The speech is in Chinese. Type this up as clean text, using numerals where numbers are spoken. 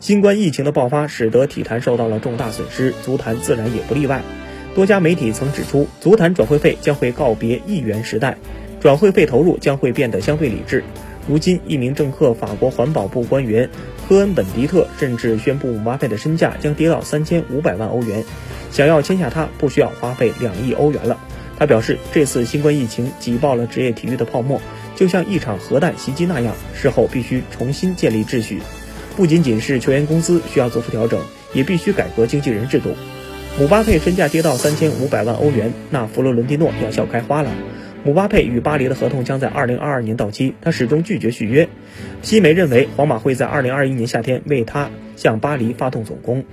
新冠疫情的爆发使得体坛受到了重大损失，足坛自然也不例外。多家媒体曾指出，足坛转会费将会告别1元时代，转会费投入将会变得相对理智。如今，一名政客法国环保部官员科恩本迪特甚至宣布姆巴佩的身价将跌到3500万欧元，想要签下他不需要花费2亿欧元了。他表示，这次新冠疫情挤爆了职业体育的泡沫，就像一场核弹袭击那样，事后必须重新建立秩序。不仅仅是球员工资需要做出调整，也必须改革经纪人制度。姆巴佩身价跌到3500万欧元，那佛罗伦蒂诺要笑开花了。姆巴佩与巴黎的合同将在2022年到期，他始终拒绝续约。西媒认为，皇马会在2021年夏天为他向巴黎发动总攻。